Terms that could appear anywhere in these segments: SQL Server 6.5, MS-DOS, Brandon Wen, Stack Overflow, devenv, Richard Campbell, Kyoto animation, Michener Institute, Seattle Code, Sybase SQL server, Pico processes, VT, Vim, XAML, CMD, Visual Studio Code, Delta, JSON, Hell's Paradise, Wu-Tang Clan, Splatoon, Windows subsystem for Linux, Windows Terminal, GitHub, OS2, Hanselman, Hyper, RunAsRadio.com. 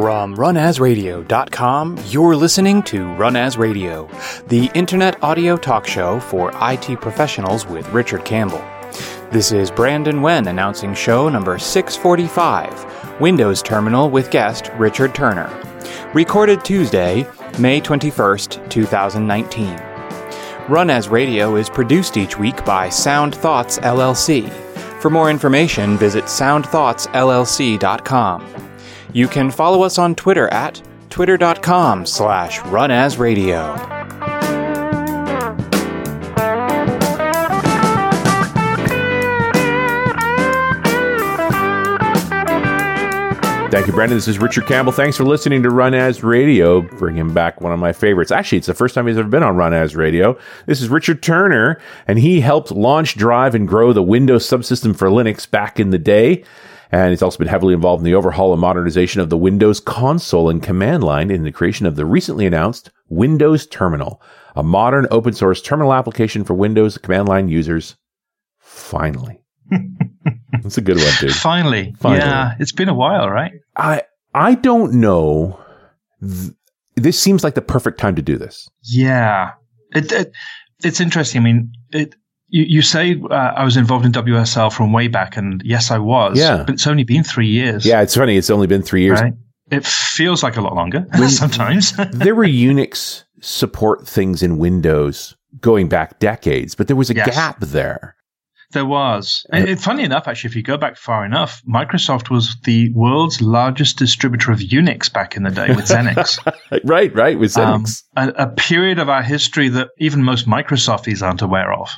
From RunAsRadio.com, you're listening to Run As Radio, the internet audio talk show for IT professionals with Richard Campbell. This is Brandon Wen announcing show number 645, Windows Terminal with guest Richard Turner. Recorded Tuesday, May 21st, 2019. Run As Radio is produced each week by Sound Thoughts LLC. For more information, visit SoundThoughtsLLC.com. You can follow us on Twitter at twitter.com/runasradio. Thank you, Brandon. This is Richard Campbell. Thanks for listening to Run As Radio. Bringing back one of my favorites. Actually, it's the first time he's ever been on Run As Radio. This is Richard Turner, and he helped launch, drive, and grow the Windows subsystem for Linux back in the day. And he's also been heavily involved in the overhaul and modernization of the Windows console and command line in the creation of the recently announced Windows Terminal, a modern open source terminal application for Windows command line users. Finally. That's a good one, dude. Finally. Yeah. It's been a while, right? I don't know. This seems like the perfect time to do this. Yeah. It's interesting. I mean, You say I was involved in WSL from way back, and yes, I was. Yeah. But it's only been 3 years. Yeah, it's funny. It's only been 3 years. Right? It feels like a lot longer sometimes. There were Unix support things in Windows going back decades, but there was a gap there. There was. And funny enough, actually, if you go back far enough, Microsoft was the world's largest distributor of Unix back in the day with Xenix. Right, with Xenix. A period of our history that even most Microsofties aren't aware of.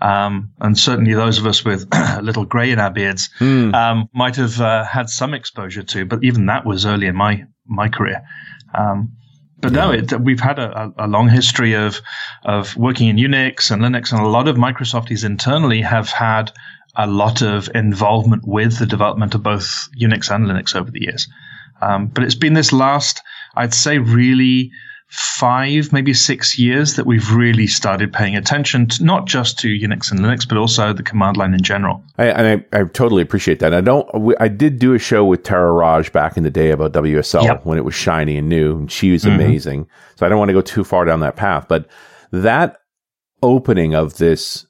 And certainly those of us with a little gray in our beards might have had some exposure to, but even that was early in my career. We've had a long history of working in Unix and Linux, and a lot of Microsofties internally have had a lot of involvement with the development of both Unix and Linux over the years. But it's been this last, I'd say, really 5, maybe 6 years that we've really started paying attention to, not just to Unix and Linux, but also the command line in general. I totally appreciate that. I did do a show with Tara Raj back in the day about WSL when it was shiny and new, and she was amazing. So I don't want to go too far down that path, but that opening of this,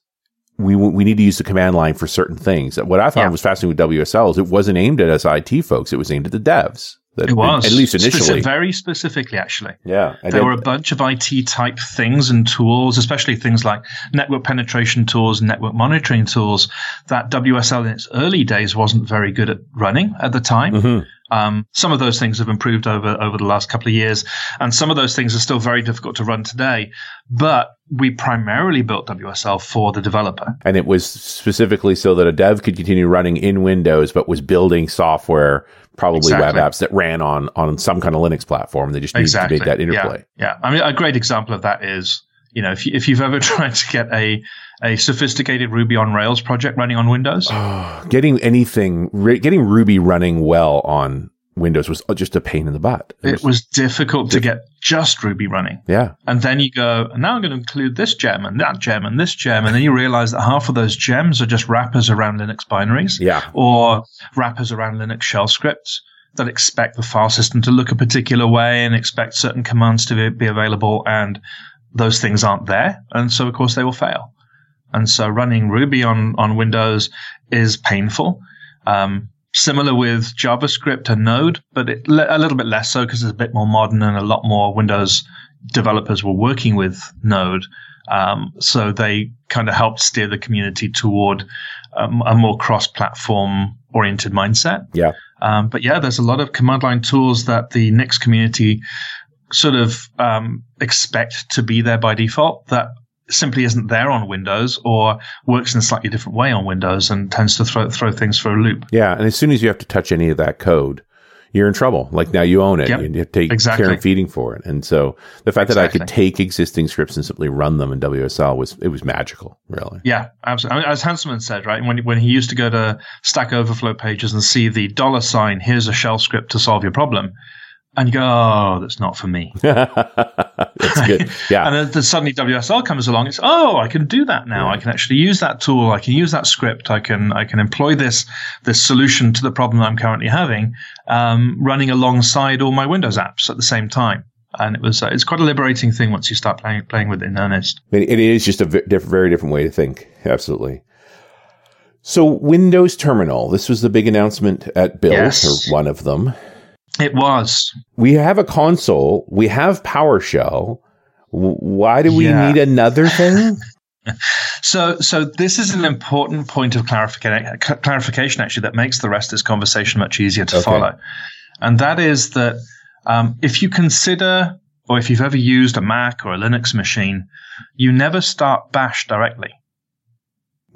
we need to use the command line for certain things. What I found was fascinating with WSL is it wasn't aimed at us IT folks; it was aimed at the devs. It was, at least initially. Very specifically, actually. Yeah. There were a bunch of IT-type things and tools, especially things like network penetration tools, network monitoring tools, that WSL in its early days wasn't very good at running at the time. Mm-hmm. Some of those things have improved over the last couple of years, and some of those things are still very difficult to run today. But we primarily built WSL for the developer. And it was specifically so that a dev could continue running in Windows, but was building software, probably web apps that ran on some kind of Linux platform. They just needed to make that interplay. Yeah. I mean, a great example of that is, if you've ever tried to get a sophisticated Ruby on Rails project running on Windows. Oh, getting Ruby running well on Windows was just a pain in the butt. It was difficult to get just Ruby running. Yeah. And then you go, now I'm going to include this gem and that gem and this gem. And then you realize that half of those gems are just wrappers around Linux binaries or wrappers around Linux shell scripts that expect the file system to look a particular way and expect certain commands to be available. And those things aren't there. And so, of course, they will fail. And so running Ruby on Windows is painful. Similar with JavaScript and Node, but a little bit less so because it's a bit more modern and a lot more Windows developers were working with Node. So they kind of helped steer the community toward a more cross-platform oriented mindset. Yeah. But there's a lot of command line tools that the Nix community sort of expect to be there by default that simply isn't there on Windows or works in a slightly different way on Windows and tends to throw things for a loop. Yeah, and as soon as you have to touch any of that code, you're in trouble. Like now you own it. Yep. You have to take care and feeding for it. And so the fact that I could take existing scripts and simply run them in WSL was magical, really. Yeah, absolutely. I mean, as Hanselman said, right, when he used to go to Stack Overflow pages and see the $, here's a shell script to solve your problem, and you go, oh, that's not for me. That's good. Yeah. And then suddenly WSL comes along. It's, oh, I can do that now. I can actually use that tool. I can use that script. I can employ this solution to the problem I'm currently having, running alongside all my Windows apps at the same time. And it was it's quite a liberating thing once you start playing with it in earnest. It is just a very different way to think. Absolutely. So Windows Terminal, this was the big announcement at Build, yes, or one of them. It was. We have a console. We have PowerShell. Why do we need another thing? So this is an important point of clarification, actually, that makes the rest of this conversation much easier to follow. And that is that if you consider, or if you've ever used a Mac or a Linux machine, you never start Bash directly.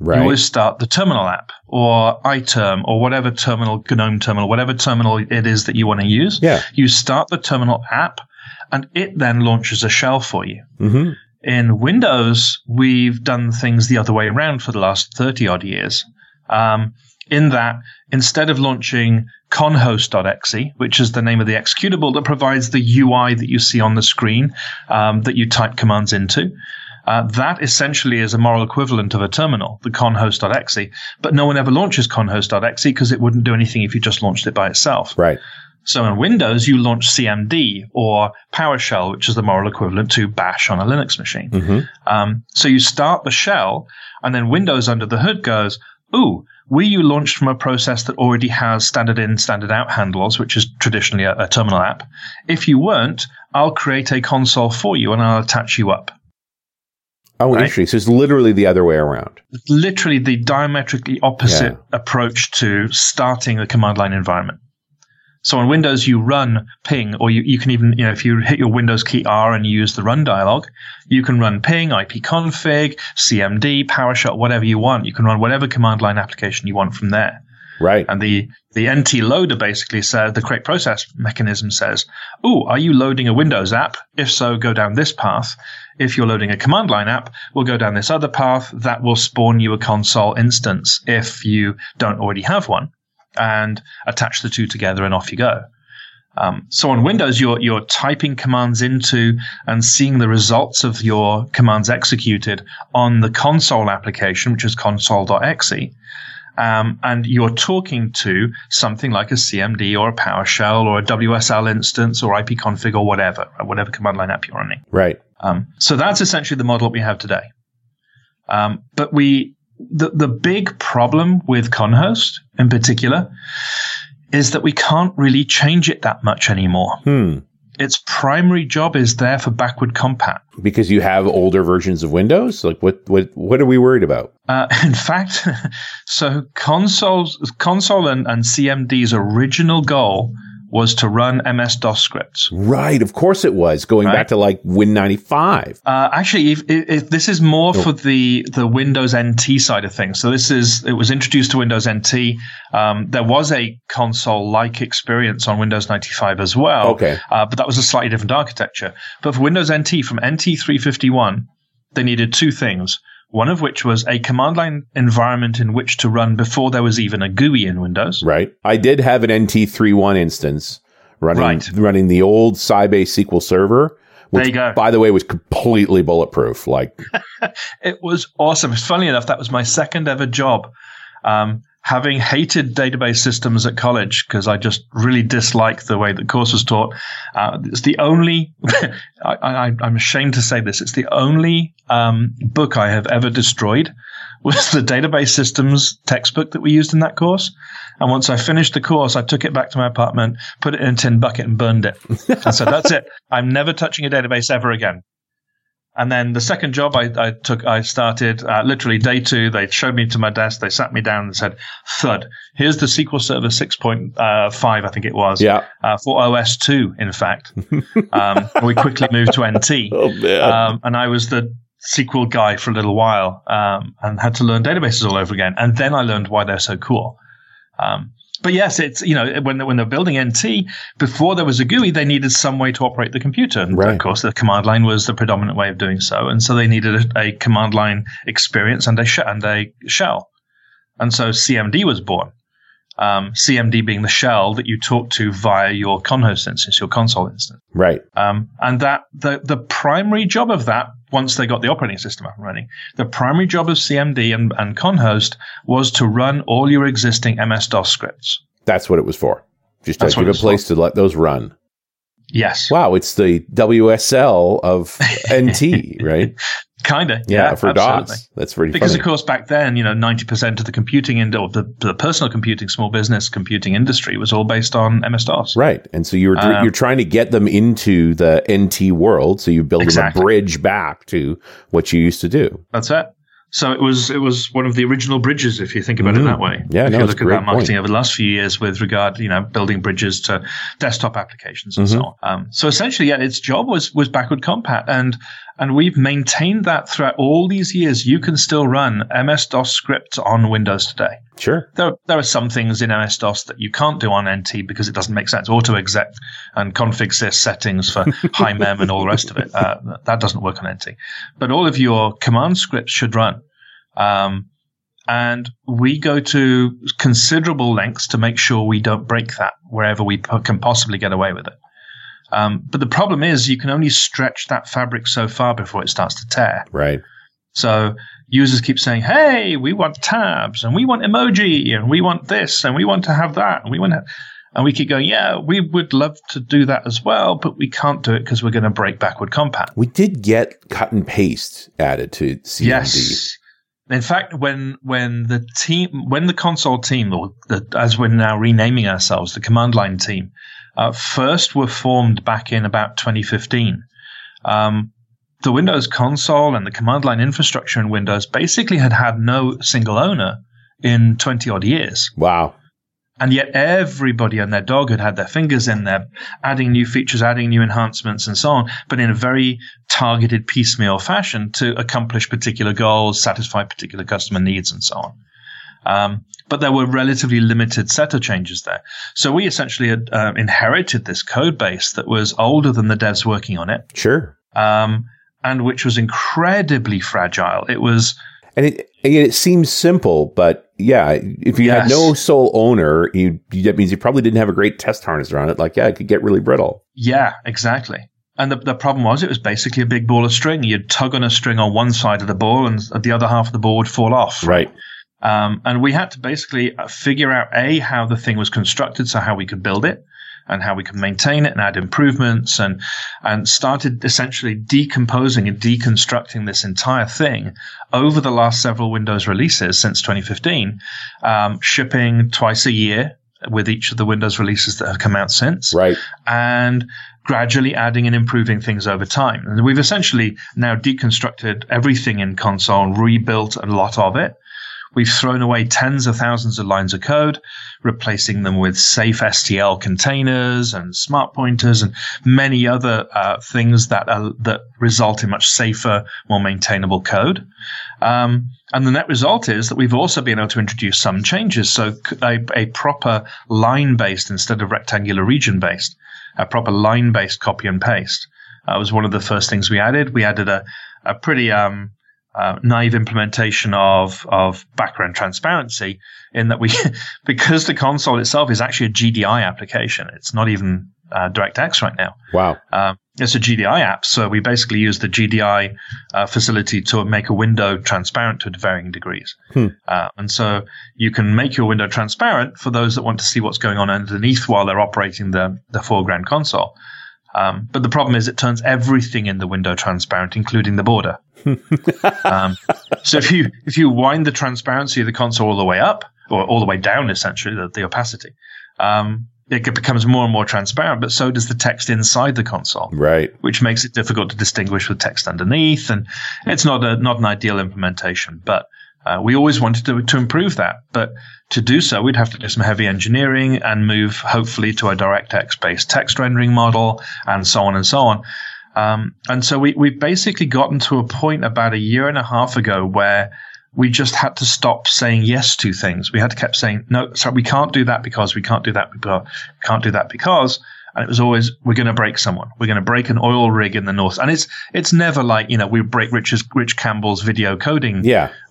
Right. You always start the terminal app or iTerm or whatever terminal, GNOME terminal, whatever terminal it is that you want to use. Yeah. You start the terminal app and it then launches a shell for you. Mm-hmm. In Windows, we've done things the other way around for the last 30 odd years. In that, instead of launching conhost.exe, which is the name of the executable that provides the UI that you see on the screen, that you type commands into, that essentially is a moral equivalent of a terminal, the conhost.exe, but no one ever launches conhost.exe because it wouldn't do anything if you just launched it by itself. Right. So in Windows, you launch CMD or PowerShell, which is the moral equivalent to Bash on a Linux machine. Mm-hmm. So you start the shell, and then Windows under the hood goes, ooh, were you launched from a process that already has standard in, standard out handles, which is traditionally a terminal app? If you weren't, I'll create a console for you and I'll attach you up. Oh, right? Interesting. So it's literally the other way around. Literally the diametrically opposite approach to starting a command line environment. So on Windows, you run ping, or you can even, if you hit your Windows key R and you use the run dialog, you can run ping, ipconfig, CMD, PowerShell, whatever you want. You can run whatever command line application you want from there. Right. And the NT loader basically says, the create process mechanism says, oh, are you loading a Windows app? If so, go down this path. If you're loading a command line app, we'll go down this other path. That will spawn you a console instance if you don't already have one, and attach the two together and off you go. So on Windows, you're typing commands into and seeing the results of your commands executed on the console application, which is console.exe. And you're talking to something like a CMD or a PowerShell or a WSL instance or ipconfig or whatever command line app you're running. Right. So that's essentially the model we have today. But the big problem with Conhost in particular is that we can't really change it that much anymore. Its primary job is there for backward compat. Because you have older versions of Windows? Like what are we worried about? In fact, so console and CMD's original goal was to run MS-DOS scripts. Right, of course it was, back to like Win95. Actually, if this is more for the Windows NT side of things. So it was introduced to Windows NT. There was a console-like experience on Windows 95 as well. Okay. But that was a slightly different architecture. But for Windows NT, from NT 3.1, they needed two things. One of which was a command line environment in which to run before there was even a GUI in Windows. Right. I did have an NT 3.1 instance running the old Sybase SQL server, which, there you go, by the way, was completely bulletproof. Like, it was awesome. Funnily enough, that was my second ever job. Having hated database systems at college because I just really disliked the way the course was taught, it's the only I'm ashamed to say this, it's the only book I have ever destroyed was the database systems textbook that we used in that course. And once I finished the course, I took it back to my apartment, put it in a tin bucket and burned it. And so that's it. I'm never touching a database ever again. And then the second job I started, literally day two, they showed me to my desk, they sat me down and said, thud, here's the SQL Server 6.5, I think it was, for OS2, in fact. We quickly moved to NT. Oh, man. And I was the SQL guy for a little while, and had to learn databases all over again. And then I learned why they're so cool. But yes, it's, when they're building NT, before there was a GUI, they needed some way to operate the computer. And of course, the command line was the predominant way of doing so. And so they needed a command line experience and a shell. And so CMD was born. CMD being the shell that you talk to via your conhost instance, your console instance. Right. And that the primary job of that, once they got the operating system up and running, the primary job of CMD and conhost was to run all your existing MS-DOS scripts. That's what it was for. Just to give a place to let those run. Yes. Wow, it's the WSL of NT, right? Kinda, yeah. For absolutely. DOS, that's pretty. Because funny. Of course, back then, 90% of the computing the personal computing, small business computing industry was all based on MS-DOS. Right, and so you're trying to get them into the NT world, so you build them a bridge back to what you used to do. That's it. So it was one of the original bridges, if you think about it that way. Yeah, if you look at that marketing over the last few years with regard, building bridges to desktop applications and so on. So essentially, its job was backward compat, and we've maintained that throughout all these years. You can still run MS-DOS scripts on Windows today. Sure. There are some things in MS-DOS that you can't do on NT because it doesn't make sense. Auto-exec and config.sys settings for high mem and all the rest of it. That doesn't work on NT. But all of your command scripts should run. And we go to considerable lengths to make sure we don't break that wherever we can possibly get away with it. But the problem is you can only stretch that fabric so far before it starts to tear. Right. So users keep saying, hey, we want tabs and we want emoji and we want this and we want to have that. And we keep going, yeah, we would love to do that as well, but we can't do it because we're going to break backward compat. We did get cut and paste added to CMD. Yes. In fact, when the console team, or as we're now renaming ourselves, the command line team, first were formed back in about 2015. The Windows console and the command line infrastructure in Windows basically had no single owner in 20-odd years. Wow. And yet everybody and their dog had their fingers in there, adding new features, adding new enhancements, and so on, but in a very targeted piecemeal fashion to accomplish particular goals, satisfy particular customer needs, and so on. But there were relatively limited set of changes there. So we essentially had inherited this code base that was older than the devs working on it. Sure. And which was incredibly fragile. It was... And it seems simple, but yeah, if you had no sole owner, that means you probably didn't have a great test harness around it. Like, it could get really brittle. Yeah, exactly. And the problem was it was basically a big ball of string. You'd tug on a string on one side of the ball and the other half of the ball would fall off. Right. And we had to basically figure out, A, how the thing was constructed, so how we could build it and how we could maintain it and add improvements, and started essentially decomposing and deconstructing this entire thing over the last several Windows releases since 2015, shipping twice a year with each of the Windows releases that have come out since. Right. And gradually adding and improving things over time. And we've essentially now deconstructed everything in console and rebuilt a lot of it. We've thrown away tens of thousands of lines of code, replacing them with safe STL containers and smart pointers and many other things that result in much safer, more maintainable code. And the net result is that we've also been able to introduce some changes. So a proper line-based instead of rectangular region-based, a proper line-based copy and paste was one of the first things we added. We added a pretty... naive implementation of background transparency in that we, because the console itself is actually a GDI application. It's not even DirectX right now. Wow. It's a GDI app. So we basically use the GDI facility to make a window transparent to varying degrees. And so you can make your window transparent for those that want to see what's going on underneath while they're operating the foreground console. But the problem is it turns everything in the window transparent, including the border. So if you wind the transparency of the console all the way up, or all the way down, essentially, the opacity, it becomes more and more transparent, but so does the text inside the console. Right. Which makes it difficult to distinguish with text underneath, and it's not an ideal implementation, but... we always wanted to improve that, but to do so, we'd have to do some heavy engineering and move, hopefully, to a DirectX-based text rendering model and so on and so on. And so we've basically gotten to a point about a year and a half ago where we just had to stop saying yes to things. We had to keep saying, no, sorry, we can't do that because, we can't do that because, And it was always, we're going to break someone. We're going to break an oil rig in the north. And it's never like, you know, we break Rich Campbell's video coding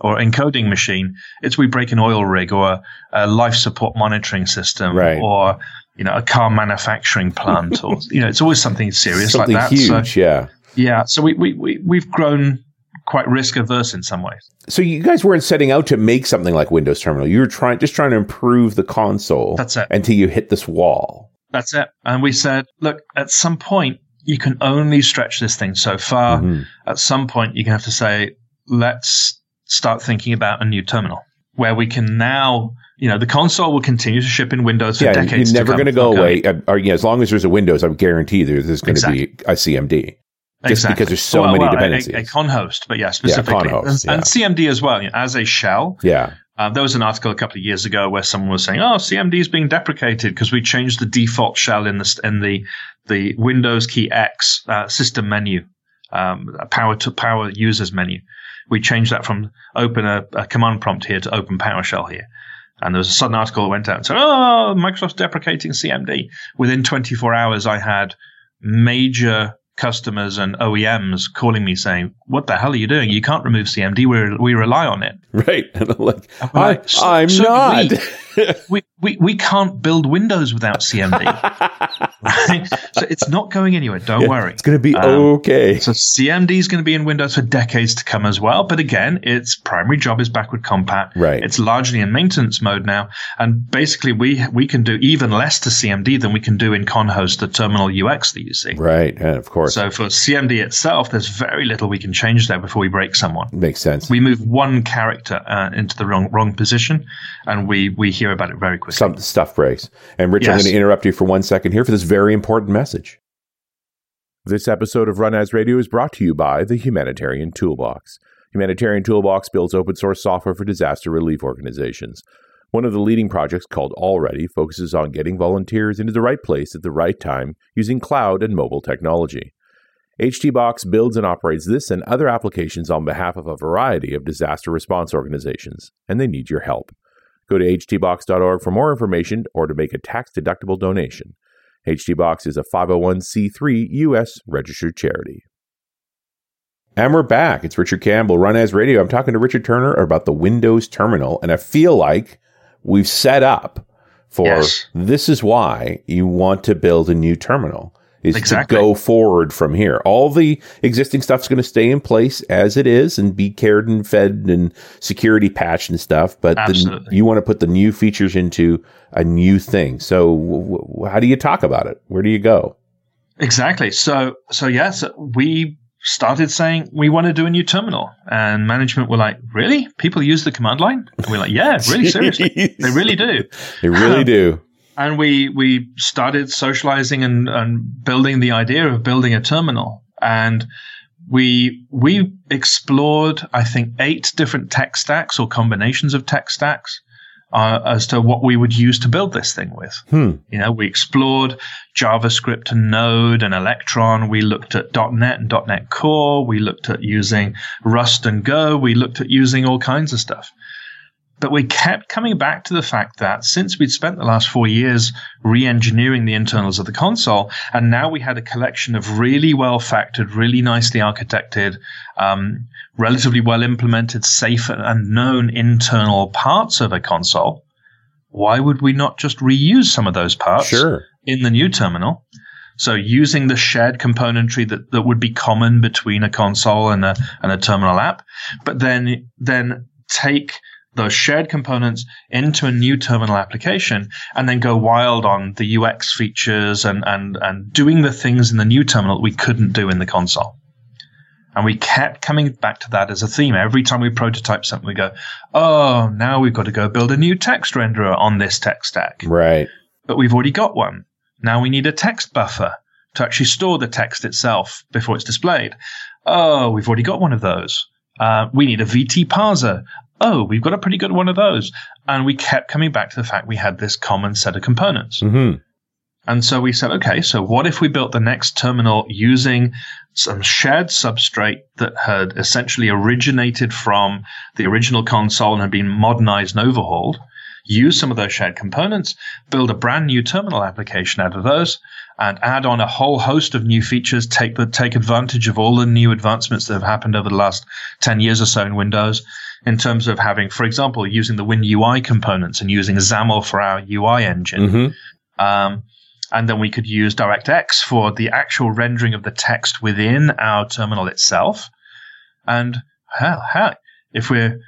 or encoding machine. It's we break an oil rig or a life support monitoring system or, you know, a car manufacturing plant or, you know, it's always something serious like that. Huge, so, yeah. So we've grown quite risk averse in some ways. So you guys weren't setting out to make something like Windows Terminal. You were trying to improve the console. That's it. Until you hit this wall. That's it. And we said, look, at some point, you can only stretch this thing so far. Mm-hmm. At some point, you're going to have to say, let's start thinking about a new terminal where we can now, you know, the console will continue to ship in Windows for decades. You're never going to go away. Or, you know, as long as there's a Windows, I guarantee there's going to be a CMD. Just because there's so many dependencies. A conhost, but specifically. Conhost, and CMD as well, you know, as a shell. Yeah. There was an article a couple of years ago where someone was saying, CMD is being deprecated because we changed the default shell in the Windows key X system menu, power users menu. We changed that from open a command prompt here to open PowerShell here. And there was a sudden article that went out and said, Microsoft's deprecating CMD. Within 24 hours, I had major customers and OEMs calling me saying, "What the hell are you doing? You can't remove CMD. We rely on it." Right, and I'm like, I'm not. We can't build Windows without CMD. Right? So it's not going anywhere. Don't worry. It's going to be okay. So CMD is going to be in Windows for decades to come as well. But again, its primary job is backward compat. Right. It's largely in maintenance mode now, and basically we can do even less to CMD than we can do in Conhost, the terminal UX that you see. Right, and of course. So for CMD itself, there's very little we can change there before we break someone. Makes sense. We move one character into the wrong position, and we hear about it very quickly. Some stuff breaks. And Rich, I'm going to interrupt you for 1 second here for this very important message. This episode of Run As Radio is brought to you by the Humanitarian Toolbox. Humanitarian Toolbox builds open source software for disaster relief organizations. One of the leading projects, called AllReady, focuses on getting volunteers into the right place at the right time using cloud and mobile technology. HTBox builds and operates this and other applications on behalf of a variety of disaster response organizations, and they need your help. Go to HTBox.org for more information or to make a tax-deductible donation. HTBox is a 501c3 U.S. registered charity. And we're back. It's Richard Campbell, Run As Radio. I'm talking to Richard Turner about the Windows Terminal, and I feel like we've set up for this is why you want to build a new terminal, is to go forward from here. All the existing stuff's going to stay in place as it is and be cared and fed and security patched and stuff, but you want to put the new features into a new thing. So how do you talk about it? Where do you go? Exactly. So yes, we started saying we want to do a new terminal, and management were like, really? People use the command line? And we're like, yeah, really, seriously. They really do. They really do. And we started socializing and building the idea of building a terminal. And we explored, I think, 8 different tech stacks or combinations of tech stacks as to what we would use to build this thing with. You know, we explored JavaScript and Node and Electron. We looked at .NET and .NET Core. We looked at using Rust and Go. We looked at using all kinds of stuff. But we kept coming back to the fact that since we'd spent the last 4 years re-engineering the internals of the console, and now we had a collection of really well-factored, really nicely architected, relatively well-implemented, safe and known internal parts of a console, why would we not just reuse some of those parts in the new terminal? So using the shared componentry that would be common between a console and a terminal app, but then take those shared components into a new terminal application and then go wild on the UX features and doing the things in the new terminal that we couldn't do in the console. And we kept coming back to that as a theme. Every time we prototype something, we go, now we've got to go build a new text renderer on this tech stack. Right. But we've already got one. Now we need a text buffer to actually store the text itself before it's displayed. We've already got one of those. We need a VT parser. We've got a pretty good one of those. And we kept coming back to the fact we had this common set of components. Mm-hmm. And so we said, okay, so what if we built the next terminal using some shared substrate that had essentially originated from the original console and had been modernized and overhauled, use some of those shared components, build a brand new terminal application out of those, and add on a whole host of new features, take advantage of all the new advancements that have happened over the last 10 years or so in Windows in terms of having, for example, using the WinUI components and using XAML for our UI engine. Mm-hmm. And then we could use DirectX for the actual rendering of the text within our terminal itself. And hell, if we're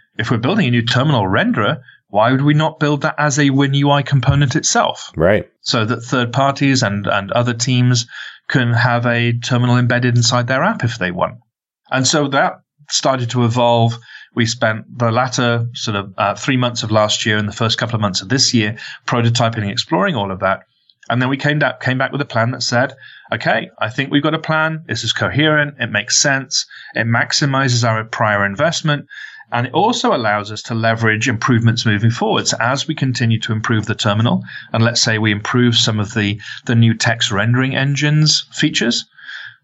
building a new terminal renderer, why would we not build that as a WinUI component itself? Right. So that third parties and other teams can have a terminal embedded inside their app if they want. And so that started to evolve. We spent the latter sort of 3 months of last year and the first couple of months of this year prototyping and exploring all of that. And then we came back with a plan that said, okay, I think we've got a plan. This is coherent. It makes sense. It maximizes our prior investment. And it also allows us to leverage improvements moving forward. So as we continue to improve the terminal, and let's say we improve some of the new text rendering engines features,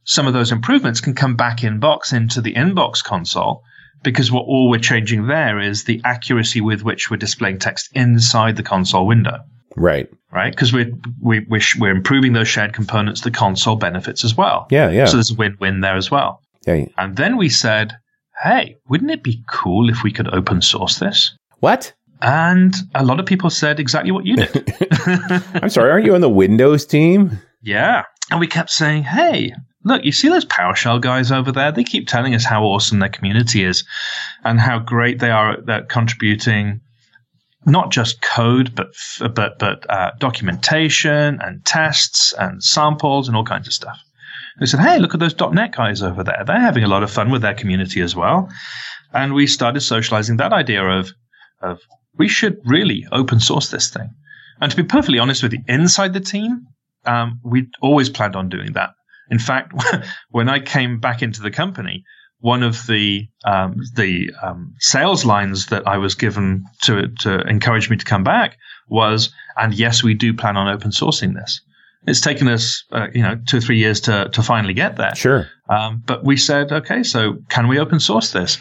some of those improvements can come back in-box into the inbox console, because all we're changing there is the accuracy with which we're displaying text inside the console window. Right. Right? Because we're improving those shared components, the console benefits as well. Yeah, yeah. So there's a win-win there as well. Yeah. And then we said, hey, wouldn't it be cool if we could open source this? What? And a lot of people said exactly what you did. I'm sorry, aren't you on the Windows team? Yeah. And we kept saying, hey, look, you see those PowerShell guys over there? They keep telling us how awesome their community is and how great they are at contributing not just code, but documentation and tests and samples and all kinds of stuff. They said, hey, look at those .NET guys over there. They're having a lot of fun with their community as well. And we started socializing that idea of we should really open source this thing. And to be perfectly honest with you, inside the team, we always planned on doing that. In fact, when I came back into the company, one of the sales lines that I was given to encourage me to come back was, and yes, we do plan on open sourcing this. It's taken us, 2 or 3 years to finally get there. Sure. But we said, okay, so can we open source this?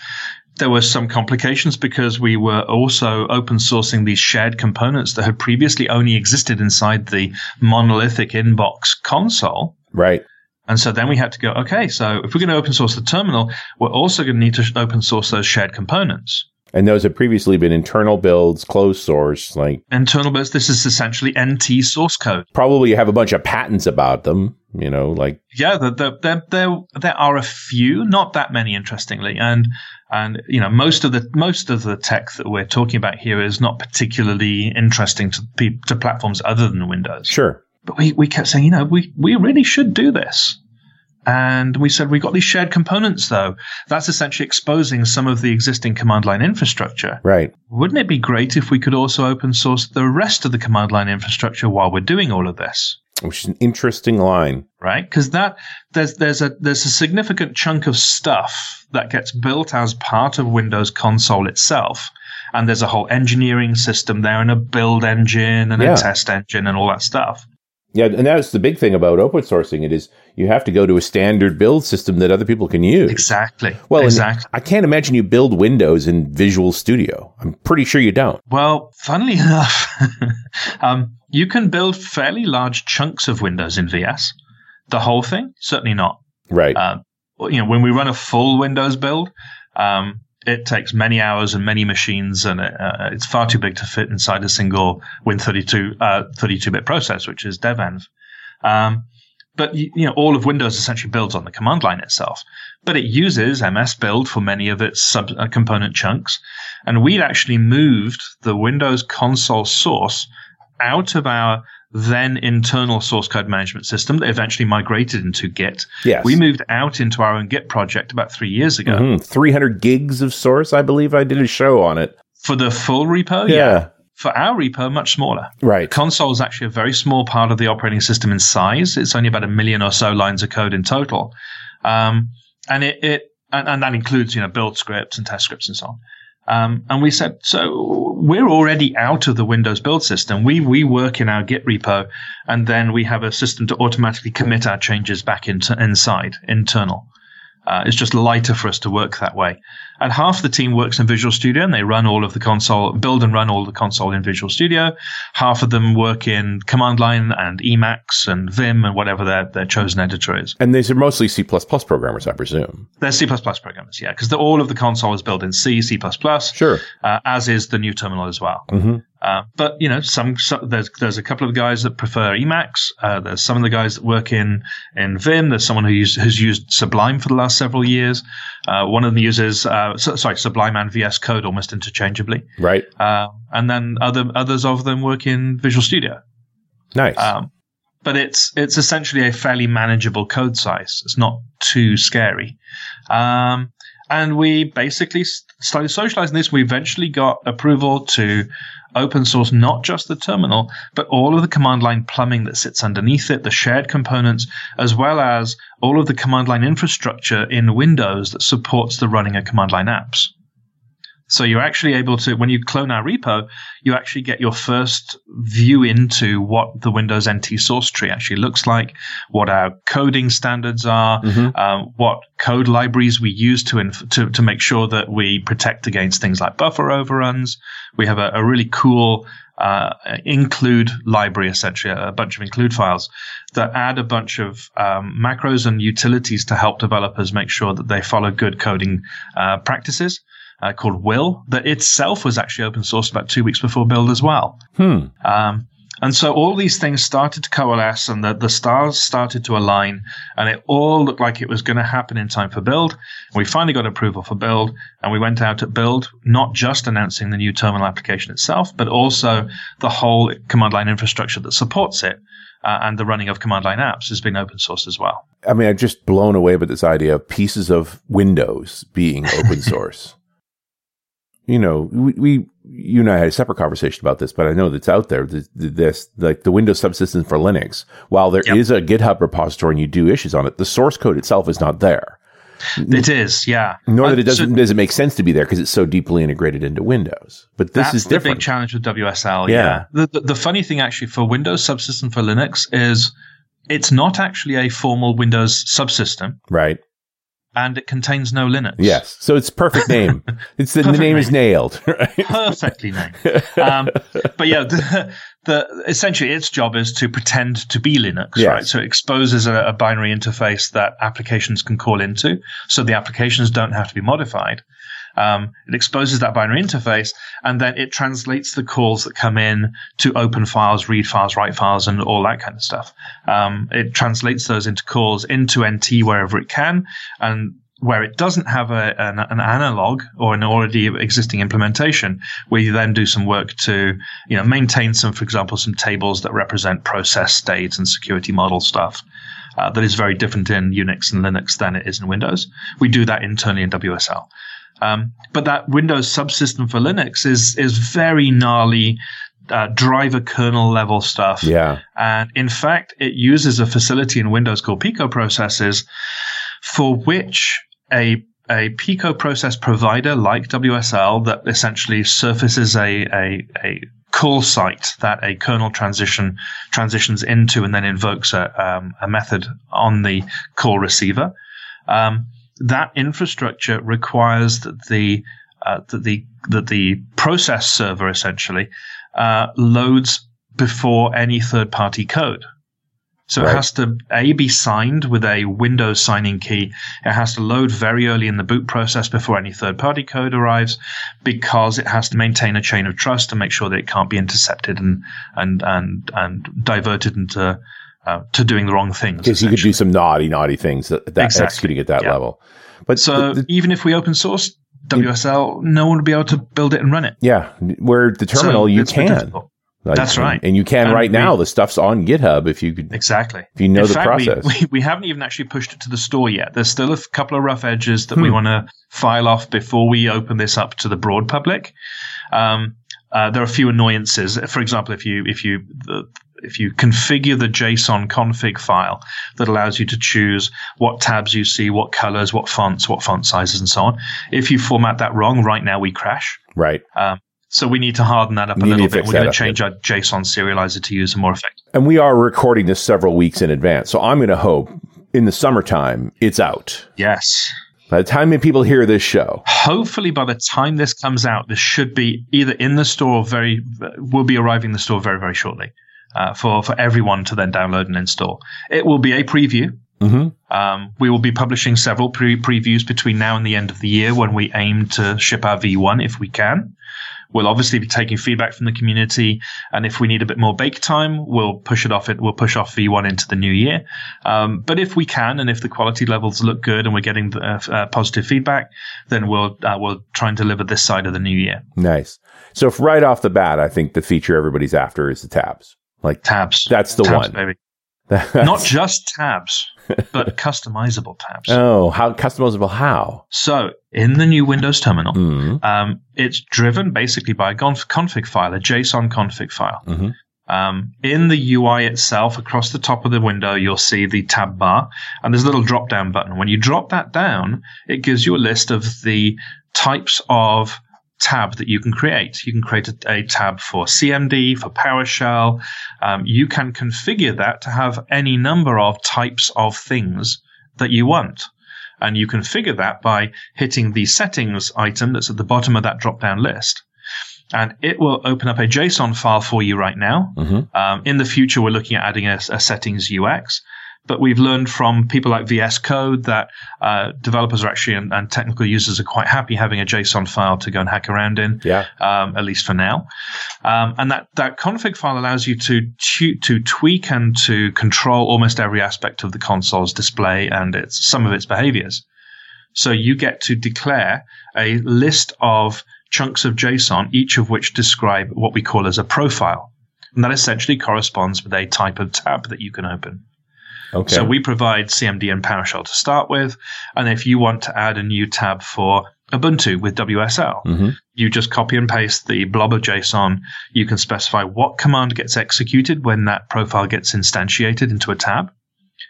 There were some complications because we were also open sourcing these shared components that had previously only existed inside the monolithic inbox console. Right. And so then we had to go, okay, so if we're going to open source the terminal, we're also going to need to open source those shared components. And those have previously been internal builds, closed source, like... Internal builds, this is essentially NT source code. Probably you have a bunch of patents about them, like... Yeah, there are a few, not that many, interestingly. And most of the tech that we're talking about here is not particularly interesting to platforms other than Windows. Sure. But we kept saying, we really should do this. And we said, we've got these shared components, though. That's essentially exposing some of the existing command line infrastructure. Right. Wouldn't it be great if we could also open source the rest of the command line infrastructure while we're doing all of this? Which is an interesting line. Right? Because there's a significant chunk of stuff that gets built as part of Windows console itself. And there's a whole engineering system there and a build engine and a test engine and all that stuff. Yeah, and that's the big thing about open sourcing. It is you have to go to a standard build system that other people can use. Exactly. Well, exactly. I can't imagine you build Windows in Visual Studio. I'm pretty sure you don't. Well, funnily enough, you can build fairly large chunks of Windows in VS. The whole thing? Certainly not. Right. When we run a full Windows build, it takes many hours and many machines, and it's far too big to fit inside a single Win32 32-bit process, which is devenv. But all of Windows essentially builds on the command line itself. But it uses MS Build for many of its component chunks, and we'd actually moved the Windows console source out of our then internal source code management system that eventually migrated into Git. Yes. We moved out into our own Git project about 3 years ago. Mm-hmm. 300 gigs of source, I believe. I did a show on it. For the full repo? Yeah. For our repo, much smaller. Right. Console is actually a very small part of the operating system in size. It's only about 1 million or so lines of code in total. And that includes, build scripts and test scripts and so on. And we said, so we're already out of the Windows build system. We work in our Git repo, and then we have a system to automatically commit our changes back into inside, internal. It's just lighter for us to work that way. And half the team works in Visual Studio, and they run all of the console, build and run all the console in Visual Studio. Half of them work in command line and Emacs and Vim and whatever their chosen editor is. And these are mostly C++ programmers, I presume. They're C++ programmers, yeah, because all of the console is built in C, C++. Sure. As is the new terminal as well. Mm-hmm. But, you know, there's a couple of guys that prefer Emacs. There's some of the guys that work in Vim. There's someone who's used Sublime for the last several years. One of them uses, Sublime and VS Code almost interchangeably. Right. And then others of them work in Visual Studio. Nice. But it's essentially a fairly manageable code size. It's not too scary. And we basically started socializing this. We eventually got approval to open source not just the terminal, but all of the command line plumbing that sits underneath it, the shared components, as well as all of the command line infrastructure in Windows that supports the running of command line apps. So you're actually able to, when you clone our repo, you actually get your first view into what the Windows NT source tree actually looks like, what our coding standards are, what code libraries we use to make sure that we protect against things like buffer overruns. We have a really cool include library, essentially, a bunch of include files that add a bunch of macros and utilities to help developers make sure that they follow good coding practices. Called Will, that itself was actually open sourced about 2 weeks before Build as well. And so all these things started to coalesce, and the stars started to align, and it all looked like it was going to happen in time for Build. And we finally got approval for Build, and we went out at Build, not just announcing the new terminal application itself, but also the whole command line infrastructure that supports it. And the running of command line apps has been open source as well. I mean, I'm just blown away by this idea of pieces of Windows being open source. You know, we you and I had a separate conversation about this, but I know that's out there. This like the Windows subsystem for Linux. While there is a GitHub repository and you do issues on it, the source code itself is not there. It is, yeah. Nor that it doesn't make sense to be there because it's so deeply integrated into Windows. But this is different. That's the big challenge with WSL. Yeah. The funny thing actually for Windows subsystem for Linux is it's not actually a formal Windows subsystem. Right. And it contains no Linux. Yes. So it's perfect name. The name is nailed. Right? Perfectly named. But yeah, essentially its job is to pretend to be Linux, right? So it exposes a binary interface that applications can call into. So the applications don't have to be modified. It exposes that binary interface, and then it translates the calls that come in to open files, read files, write files, and all that kind of stuff. It translates those into calls into NT wherever it can, and where it doesn't have an analog or an already existing implementation, we then do some work to, you know, maintain some, for example, some tables that represent process states and security model stuff. That is very different in Unix and Linux than it is in Windows. We do that internally in WSL. But that Windows subsystem for Linux is very gnarly driver kernel level stuff. Yeah. And in fact, it uses a facility in Windows called Pico processes, for which a Pico process provider like WSL that essentially surfaces a call site that a kernel transitions into and then invokes a method on the call receiver. That infrastructure requires that the process server essentially loads before any third-party code. So it has to be signed with a Windows signing key. It has to load very early in the boot process before any third-party code arrives, because it has to maintain a chain of trust to make sure that it can't be intercepted and diverted into to doing the wrong things. Because you could do some naughty things that exactly. Executing at that level. But so even if we open sourced WSL, no one would be able to build it and run it. Yeah, where the terminal, so you can. Like, that's right. And you can right now. The stuff's on GitHub if you could. Exactly. If you know in the fact, process. We haven't even actually pushed it to the store yet. There's still a couple of rough edges that we want to file off before we open this up to the broad public. There are a few annoyances. For example, if you configure the JSON config file that allows you to choose what tabs you see, what colors, what font sizes, and so on. If you format that wrong, right now we crash. Right. So we need to harden that up a little bit. We're going to change our JSON serializer to use a more effective. And we are recording this several weeks in advance. So I'm going to hope in the summertime, it's out. Yes. By the time people hear this show, hopefully by the time this comes out, this should be either in the store or will be arriving in the store very, very shortly for everyone to then download and install. It will be a preview. Mm-hmm. We will be publishing several previews between now and the end of the year when we aim to ship our V1 if we can. We'll obviously be taking feedback from the community, and if we need a bit more bake time, we'll push off V1 into the new year. But if we can, and if the quality levels look good, and we're getting positive feedback, then we'll try and deliver this side of the new year. Nice. So if right off the bat, I think the feature everybody's after is the tabs. Like tabs. That's the tabs, one. Baby. Not just tabs, but customizable tabs. Oh, how customizable? How? So in the new Windows Terminal, mm-hmm. It's driven basically by a config file, a JSON config file. Mm-hmm. In the UI itself, across the top of the window, you'll see the tab bar, and there's a little drop-down button. When you drop that down, it gives you a list of the types of tab that you can create. You can create a tab for CMD, for PowerShell. You can configure that to have any number of types of things that you want. And you configure that by hitting the settings item that's at the bottom of that drop-down list. And it will open up a JSON file for you right now. Mm-hmm. In the future, we're looking at adding a settings UX. But we've learned from people like VS Code that developers are actually and technical users are quite happy having a JSON file to go and hack around in, at least for now. And that config file allows you to tweak and to control almost every aspect of the console's display and some of its behaviors. So you get to declare a list of chunks of JSON, each of which describe what we call as a profile. And that essentially corresponds with a type of tab that you can open. Okay. So we provide CMD and PowerShell to start with, and if you want to add a new tab for Ubuntu with WSL, mm-hmm. you just copy and paste the blob of JSON. You can specify what command gets executed when that profile gets instantiated into a tab.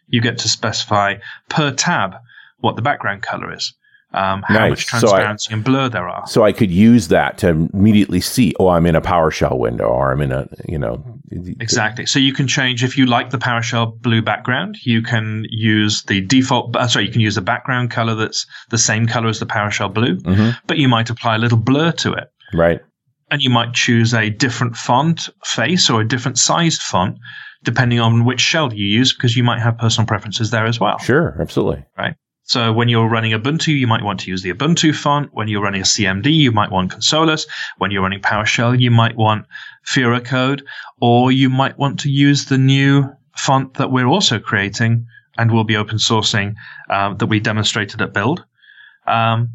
You get to specify per tab what the background color is, how much transparency and blur there are. So I could use that to immediately see, oh, I'm in a PowerShell window, or I'm in a, Exactly. So you can change, if you like the PowerShell blue background, you can use the default, you can use a background color that's the same color as the PowerShell blue, mm-hmm. but you might apply a little blur to it. Right. And you might choose a different font face or a different sized font, depending on which shell you use, because you might have personal preferences there as well. Sure, absolutely. Right. So when you're running Ubuntu, you might want to use the Ubuntu font. When you're running a CMD, you might want Consolas. When you're running PowerShell, you might want Fira Code, or you might want to use the new font that we're also creating and will be open sourcing that we demonstrated at Build, and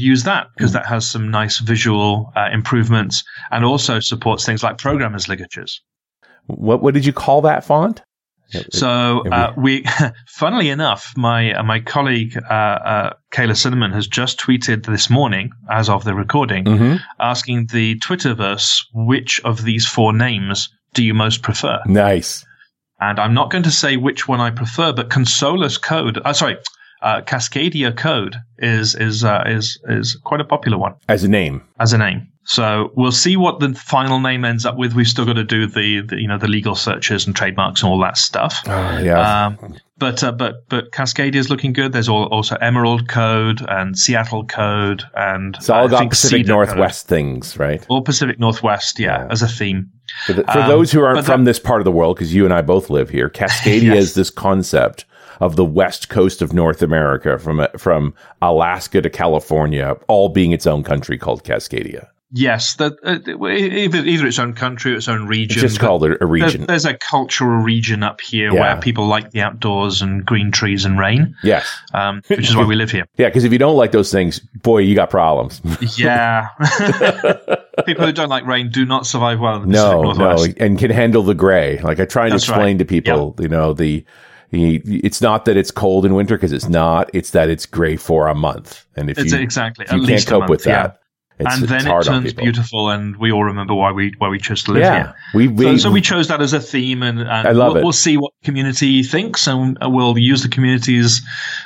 use that because that has some nice visual improvements and also supports things like programmers' ligatures. What did you call that font? So funnily enough, my colleague Kayla Cinnamon has just tweeted this morning, as of the recording, mm-hmm. asking the Twitterverse which of these four names do you most prefer. Nice. And I'm not going to say which one I prefer, but Cascadia Code is quite a popular one as a name. So we'll see what the final name ends up with. We've still got to do the legal searches and trademarks and all that stuff. But Cascadia is looking good. There's also Emerald Code and Seattle Code and it's all got Pacific Cedar Northwest Code. Things, right? All Pacific Northwest, as a theme. For those who aren't from this part of the world, because you and I both live here, Cascadia is this concept of the west coast of North America, from Alaska to California, all being its own country called Cascadia. Yes, either its own country or its own region. It's just called a region. There's a cultural region up here where people like the outdoors and green trees and rain. Yes. Which is why we live here. Yeah, because if you don't like those things, boy, you got problems. Yeah. People who don't like rain do not survive well in the Pacific Northwest. No, and can handle the gray. Like I try and explain to people, it's not that it's cold in winter, because it's not. It's that it's gray for a month. And if you can't cope with that. It turns beautiful, and we all remember why we chose to live here. So we chose that as a theme, and I love we'll see what the community thinks, and we'll use the community's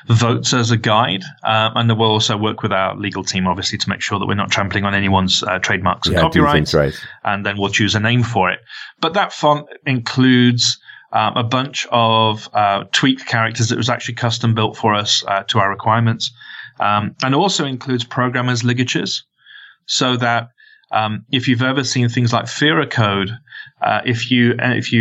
votes as a guide, and then we'll also work with our legal team, obviously, to make sure that we're not trampling on anyone's trademarks and copyrights, and then we'll choose a name for it. But that font includes a bunch of tweak characters that was actually custom built for us to our requirements, and also includes programmers' ligatures, so that if you've ever seen things like Fira Code, if you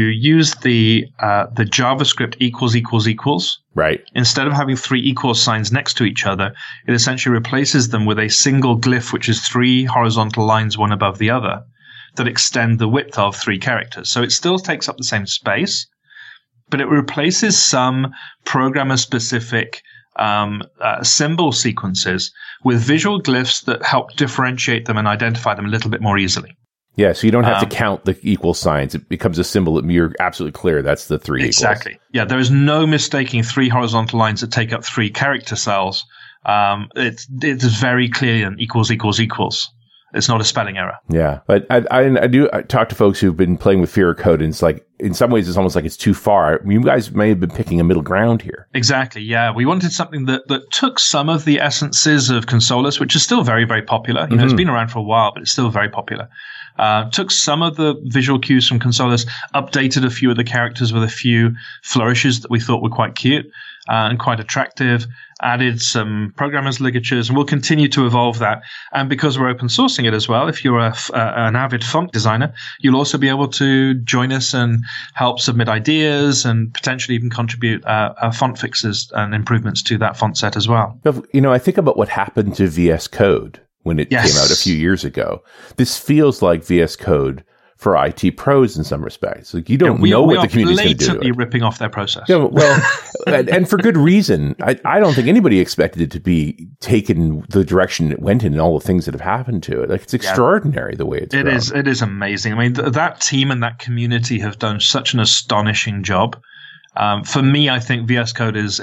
use the JavaScript ===, right, instead of having three equal signs next to each other, it essentially replaces them with a single glyph, which is three horizontal lines, one above the other, that extend the width of three characters. So it still takes up the same space, but it replaces some programmer-specific symbol sequences with visual glyphs that help differentiate them and identify them a little bit more easily. Yeah, so you don't have to count the equal signs. It becomes a symbol that you're absolutely clear that's the three exactly. equals. Exactly. Yeah, there is no mistaking three horizontal lines that take up three character cells. It is very clearly an ===. It's not a spelling error. Yeah, but I do talk to folks who've been playing with Fira Code, and it's like, in some ways, it's almost like it's too far. You guys may have been picking a middle ground here. Exactly, yeah. We wanted something that took some of the essences of Consolas, which is still very, very popular. You know, it's been around for a while, but it's still very popular. Took some of the visual cues from Consolas, updated a few of the characters with a few flourishes that we thought were quite cute and quite attractive, added some programmers' ligatures, and we'll continue to evolve that. And because we're open sourcing it as well, if you're an avid font designer, you'll also be able to join us and help submit ideas and potentially even contribute font fixes and improvements to that font set as well. You know, I think about what happened to VS Code when it came out a few years ago. This feels like VS Code for IT pros in some respects. Like, you don't know what the community's going to do. We are blatantly ripping off their process. Yeah, well, and for good reason. I don't think anybody expected it to be taken the direction it went in and all the things that have happened to it. Like, it's extraordinary the way it's grown. It is amazing. I mean, that team and that community have done such an astonishing job. For me, I think VS Code is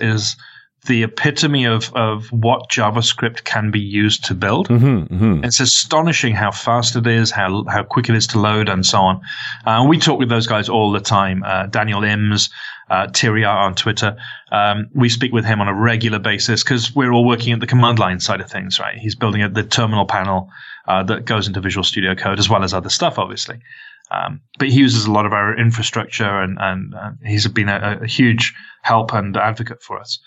the epitome of what JavaScript can be used to build. It's astonishing how fast it is, how quick it is to load, and so on. We talk with those guys all the time. Daniel Ims, Tyria on Twitter. We speak with him on a regular basis because we're all working at the command line side of things, right? He's building the terminal panel that goes into Visual Studio Code, as well as other stuff, obviously. But he uses a lot of our infrastructure, and he's been a huge help and advocate for us.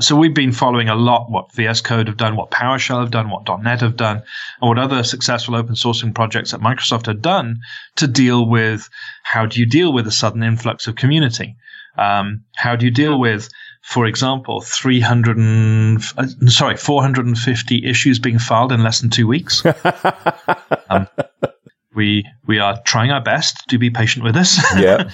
So we've been following a lot what VS Code have done, what PowerShell have done, what .NET have done, and what other successful open sourcing projects at Microsoft have done to deal with how do you deal with a sudden influx of community? How do you deal with, for example, 450 issues being filed in less than 2 weeks? We are trying our best to be patient with us. Yeah.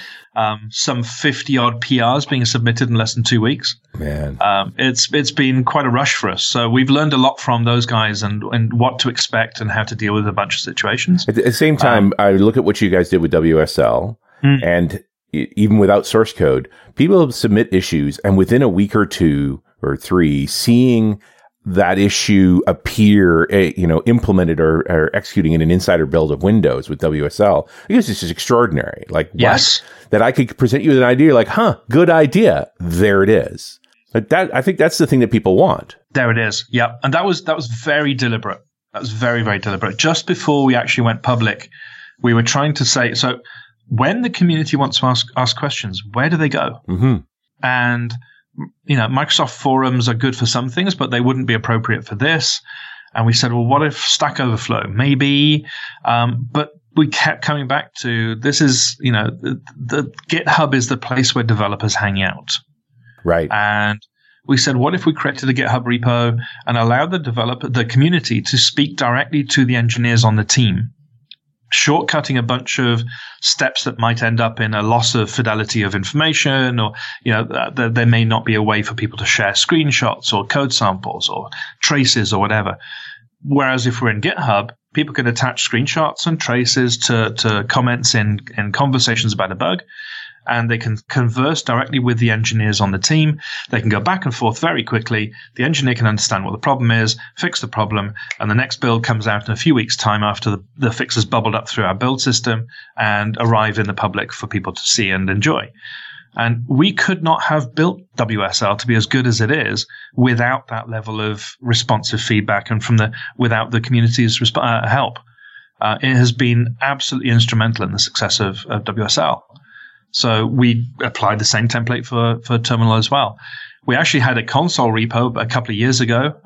Some 50-odd PRs being submitted in less than 2 weeks. Man. It's been quite a rush for us. So we've learned a lot from those guys and what to expect and how to deal with a bunch of situations. At the same time, I look at what you guys did with WSL, and even without source code, people submit issues, and within a week or two or three, seeing that issue appear, implemented or executing in an insider build of Windows with WSL. I guess it's just extraordinary. Like, yes, that I could present you with an idea, like, good idea. There it is. But that, I think that's the thing that people want. There it is. Yeah. And that was very deliberate. That was very, very deliberate. Just before we actually went public, we were trying to say, so when the community wants to ask questions, where do they go? And Microsoft forums are good for some things, but they wouldn't be appropriate for this. And we said, well, what if Stack Overflow? Maybe. But we kept coming back to this is, the GitHub is the place where developers hang out. Right. And we said, what if we created a GitHub repo and allowed the community to speak directly to the engineers on the team, shortcutting a bunch of steps that might end up in a loss of fidelity of information, or there may not be a way for people to share screenshots or code samples or traces or whatever. Whereas if we're in GitHub, people can attach screenshots and traces to comments in conversations about a bug, and they can converse directly with the engineers on the team. They can go back and forth very quickly. The engineer can understand what the problem is, fix the problem, and the next build comes out in a few weeks' time after the fix has bubbled up through our build system and arrive in the public for people to see and enjoy. And we could not have built WSL to be as good as it is without that level of responsive feedback and without the community's help. It has been absolutely instrumental in the success of WSL. So we applied the same template for terminal as well. We actually had a console repo a couple of years ago.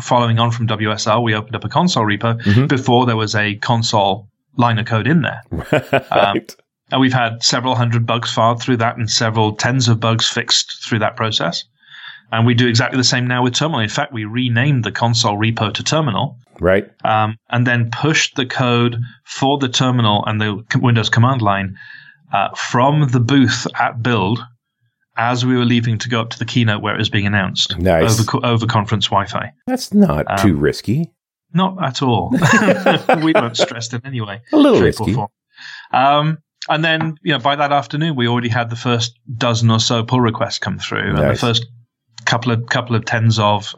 Following on from WSL, we opened up a console repo before there was a console line of code in there. Right. And we've had several hundred bugs filed through that and several tens of bugs fixed through that process. And we do exactly the same now with terminal. In fact, we renamed the console repo to terminal. Right. And then pushed the code for the terminal and the Windows command line from the booth at Build as we were leaving to go up to the keynote where it was being announced. Nice. Over conference Wi-Fi. That's not too risky. Not at all. We weren't stressed in any way. A little risky. And then, by that afternoon, we already had the first dozen or so pull requests come through, nice. And the first couple of tens of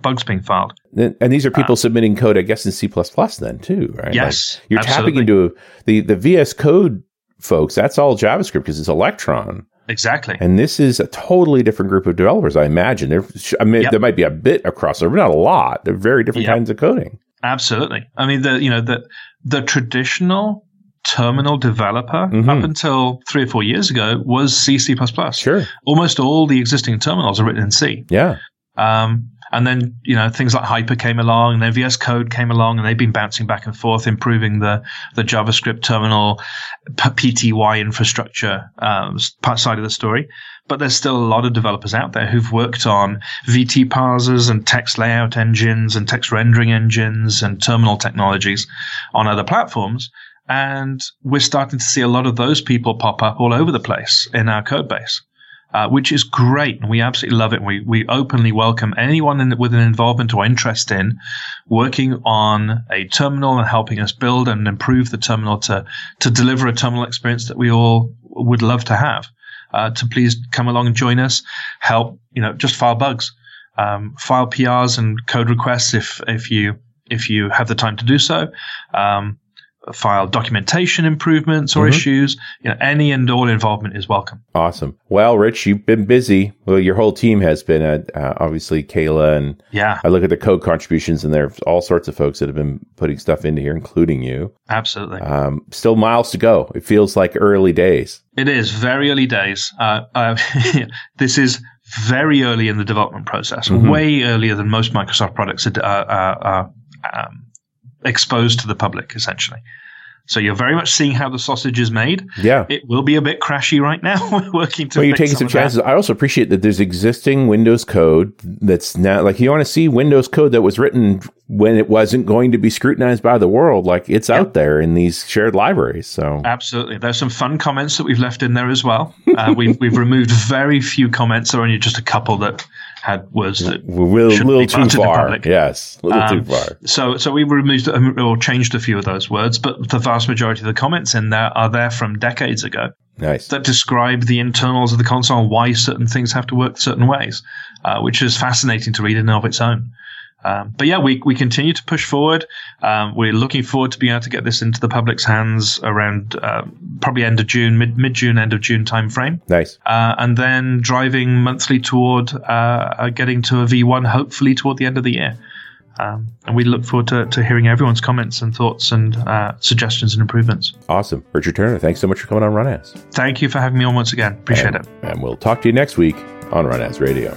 bugs being filed. And these are people submitting code, I guess, in C++ then too, right? Yes, like you're absolutely. Tapping into the VS Code folks. That's all JavaScript because it's Electron. Exactly. And this is a totally different group of developers, I imagine. There might be a bit of crossover, not a lot. They're very different kinds of coding. Absolutely. I mean, the traditional terminal developer up until 3 or 4 years ago was C++. Sure. Almost all the existing terminals are written in C. Yeah. And then, things like Hyper came along and then VS Code came along and they've been bouncing back and forth, improving the JavaScript terminal PTY infrastructure side of the story. But there's still a lot of developers out there who've worked on VT parsers and text layout engines and text rendering engines and terminal technologies on other platforms. And we're starting to see a lot of those people pop up all over the place in our code base. Which is great, and we absolutely love it. And we openly welcome anyone with an involvement or interest in working on a terminal and helping us build and improve the terminal to deliver a terminal experience that we all would love to have. To please come along and join us, help, just file bugs, file PRs and code requests if you have the time to do so. File documentation improvements or issues, any and all involvement is welcome. Awesome. Well, Rich, you've been busy. Well, your whole team has been at, obviously Kayla and I look at the code contributions and there's all sorts of folks that have been putting stuff into here, including you. Absolutely. Still miles to go. It feels like early days. It is very early days. This is very early in the development process, way earlier than most Microsoft products are exposed to the public, essentially. So you're very much seeing how the sausage is made. Yeah. It will be a bit crashy right now. We're working to fix some of that. Well, you're taking some chances. I also appreciate that there's existing Windows code that's now, like, you want to see Windows code that was written when it wasn't going to be scrutinized by the world. Like, it's out there in these shared libraries. So absolutely. There's some fun comments that we've left in there as well. We've removed very few comments, or only just a couple that had words that a little too far. Yes, a little too far. So we removed or changed a few of those words, but the vast majority of the comments in there are there from decades ago. Nice. That describe the internals of the console and why certain things have to work certain ways, which is fascinating to read in and of its own. But yeah, we continue to push forward. We're looking forward to being able to get this into the public's hands around probably end of June, mid-June, end of June timeframe. Nice. And then driving monthly toward getting to a V1, hopefully toward the end of the year. And we look forward to hearing everyone's comments and thoughts and suggestions and improvements. Awesome. Richard Turner, thanks so much for coming on RunAs. Thank you for having me on once again. Appreciate it. And we'll talk to you next week on RunAs Radio.